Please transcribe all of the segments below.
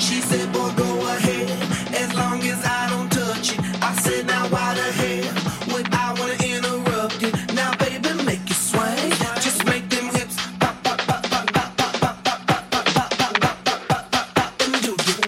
She said, boy, go ahead, as long as I don't touch it. I said, now why the hell would I want to interrupt it? Now, baby, make it swing. Just make them hips pop, pop, pop, pop, pop, pop, pop, pop, pop, pop, pop, pop, pop, pop, pop, pop, pop, and do your thing.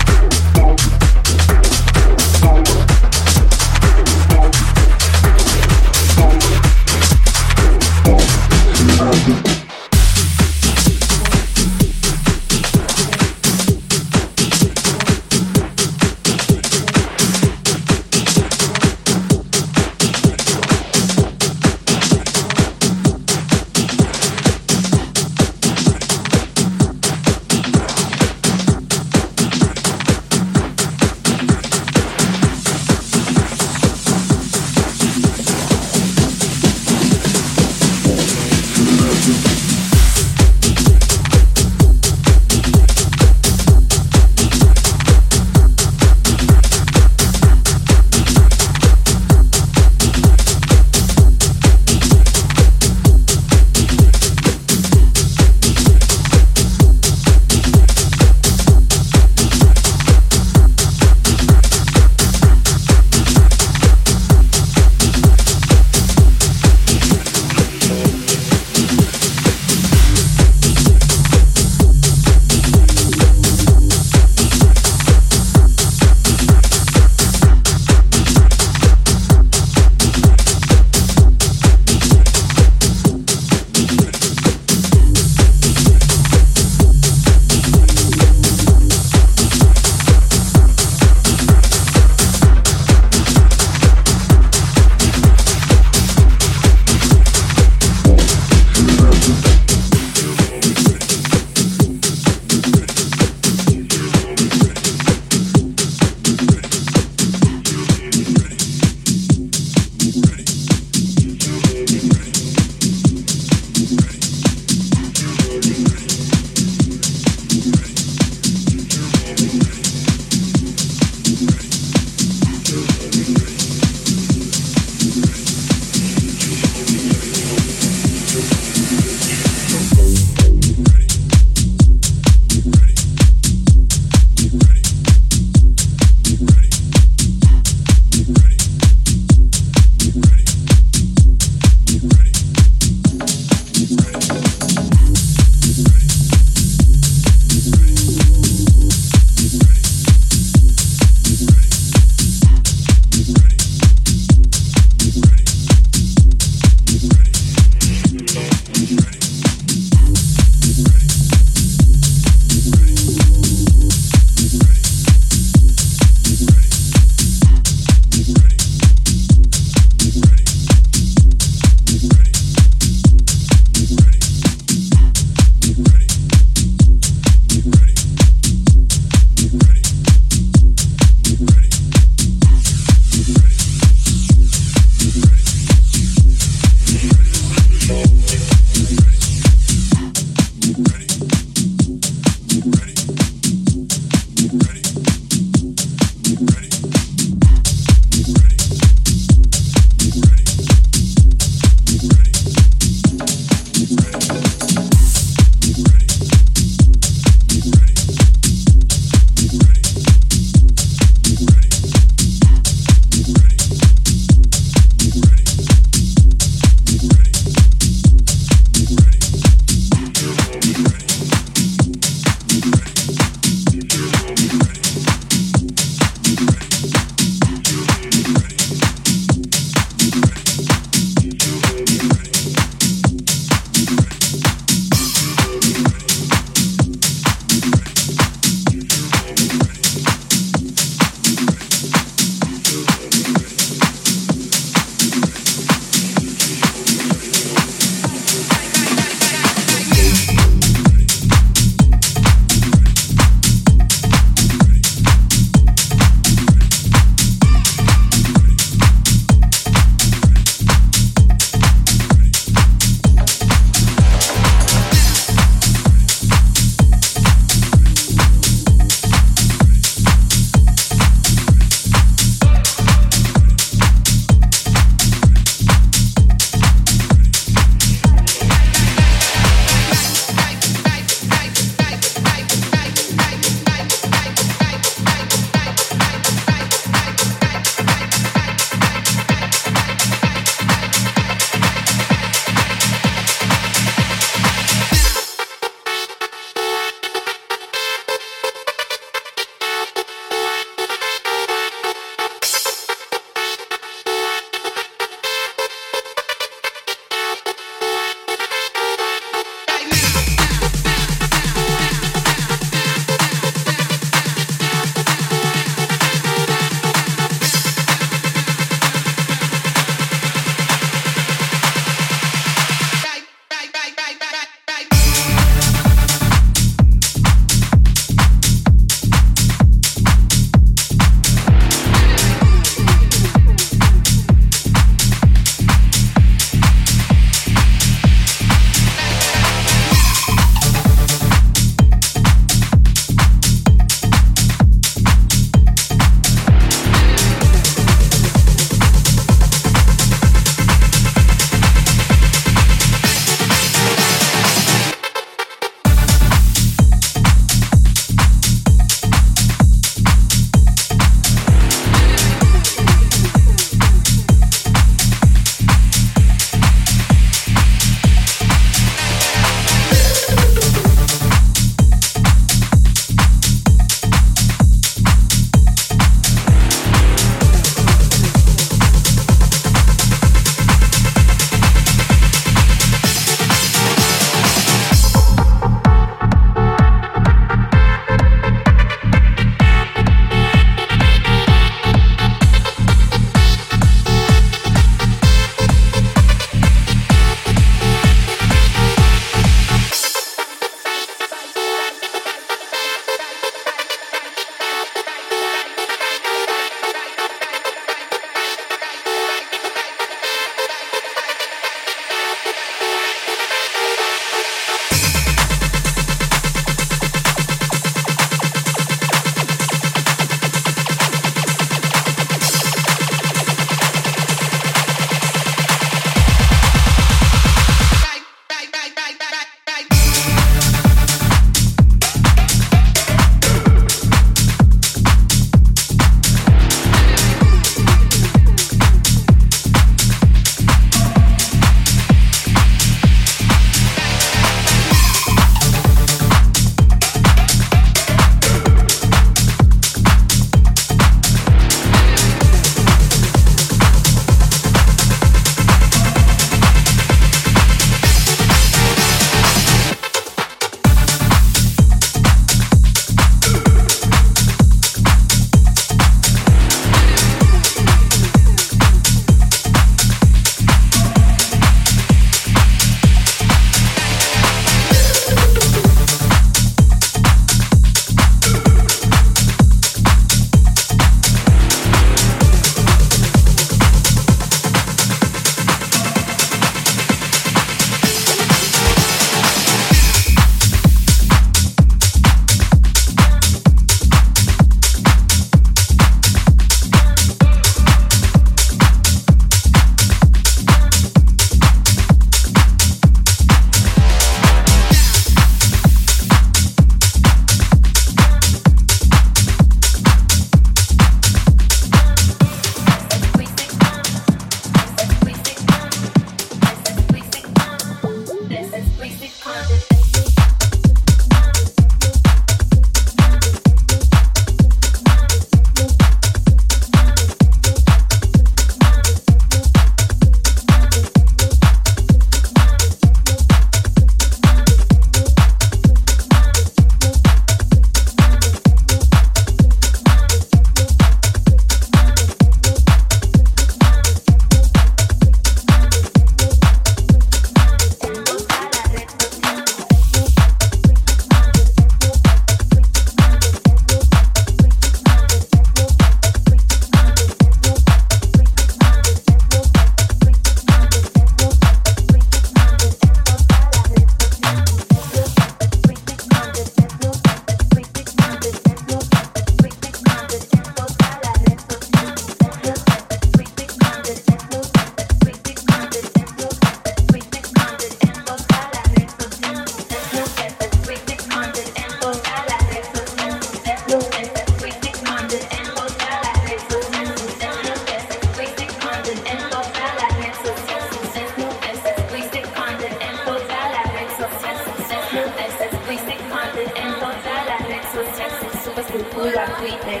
futuro a Twitter.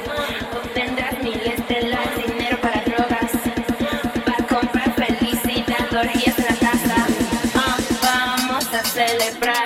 Obtendrás miles de likes, dinero para drogas, para comprar felicidad, orgías en la taza. Vamos a celebrar.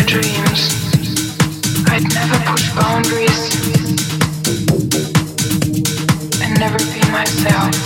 my dreams. I'd never push boundaries and never be myself.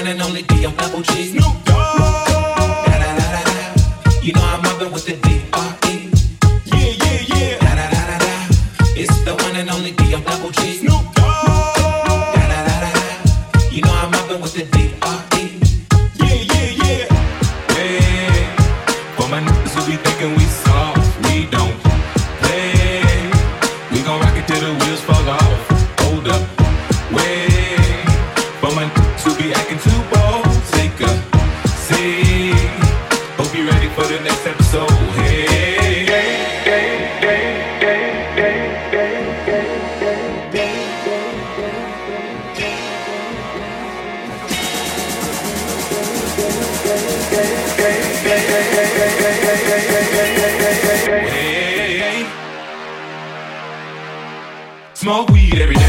one and only D, I'm double G. Snoop Dogg. Da da da da da. You know I'm mobbing with the D.R.E. Yeah, yeah, yeah. Da da da da da. It's the one and only D, I'm double G. Snoop Dogg. Da da da da da. You know I'm mobbing with the D.R.E. Yeah, yeah, yeah. Hey, for my niggas who be thinking we soft, we don't play. We gon' rock it till the wheels fall off. Hold up, wait. But my n****s will be acting too bold. Take a seat. Hope you're ready for the next episode. Hey, hey. Smoke weed every day.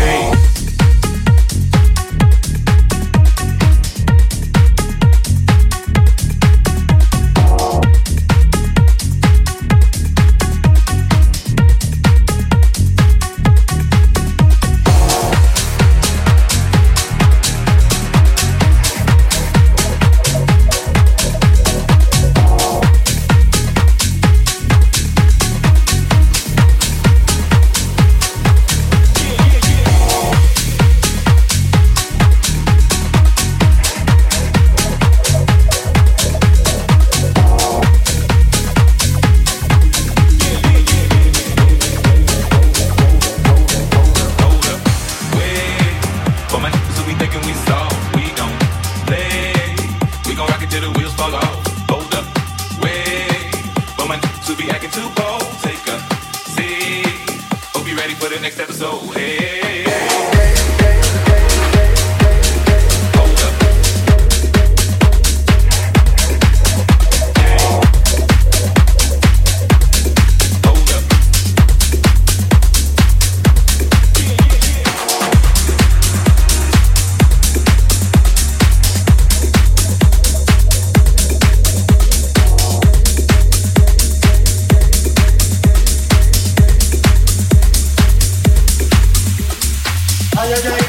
Yeah, yeah.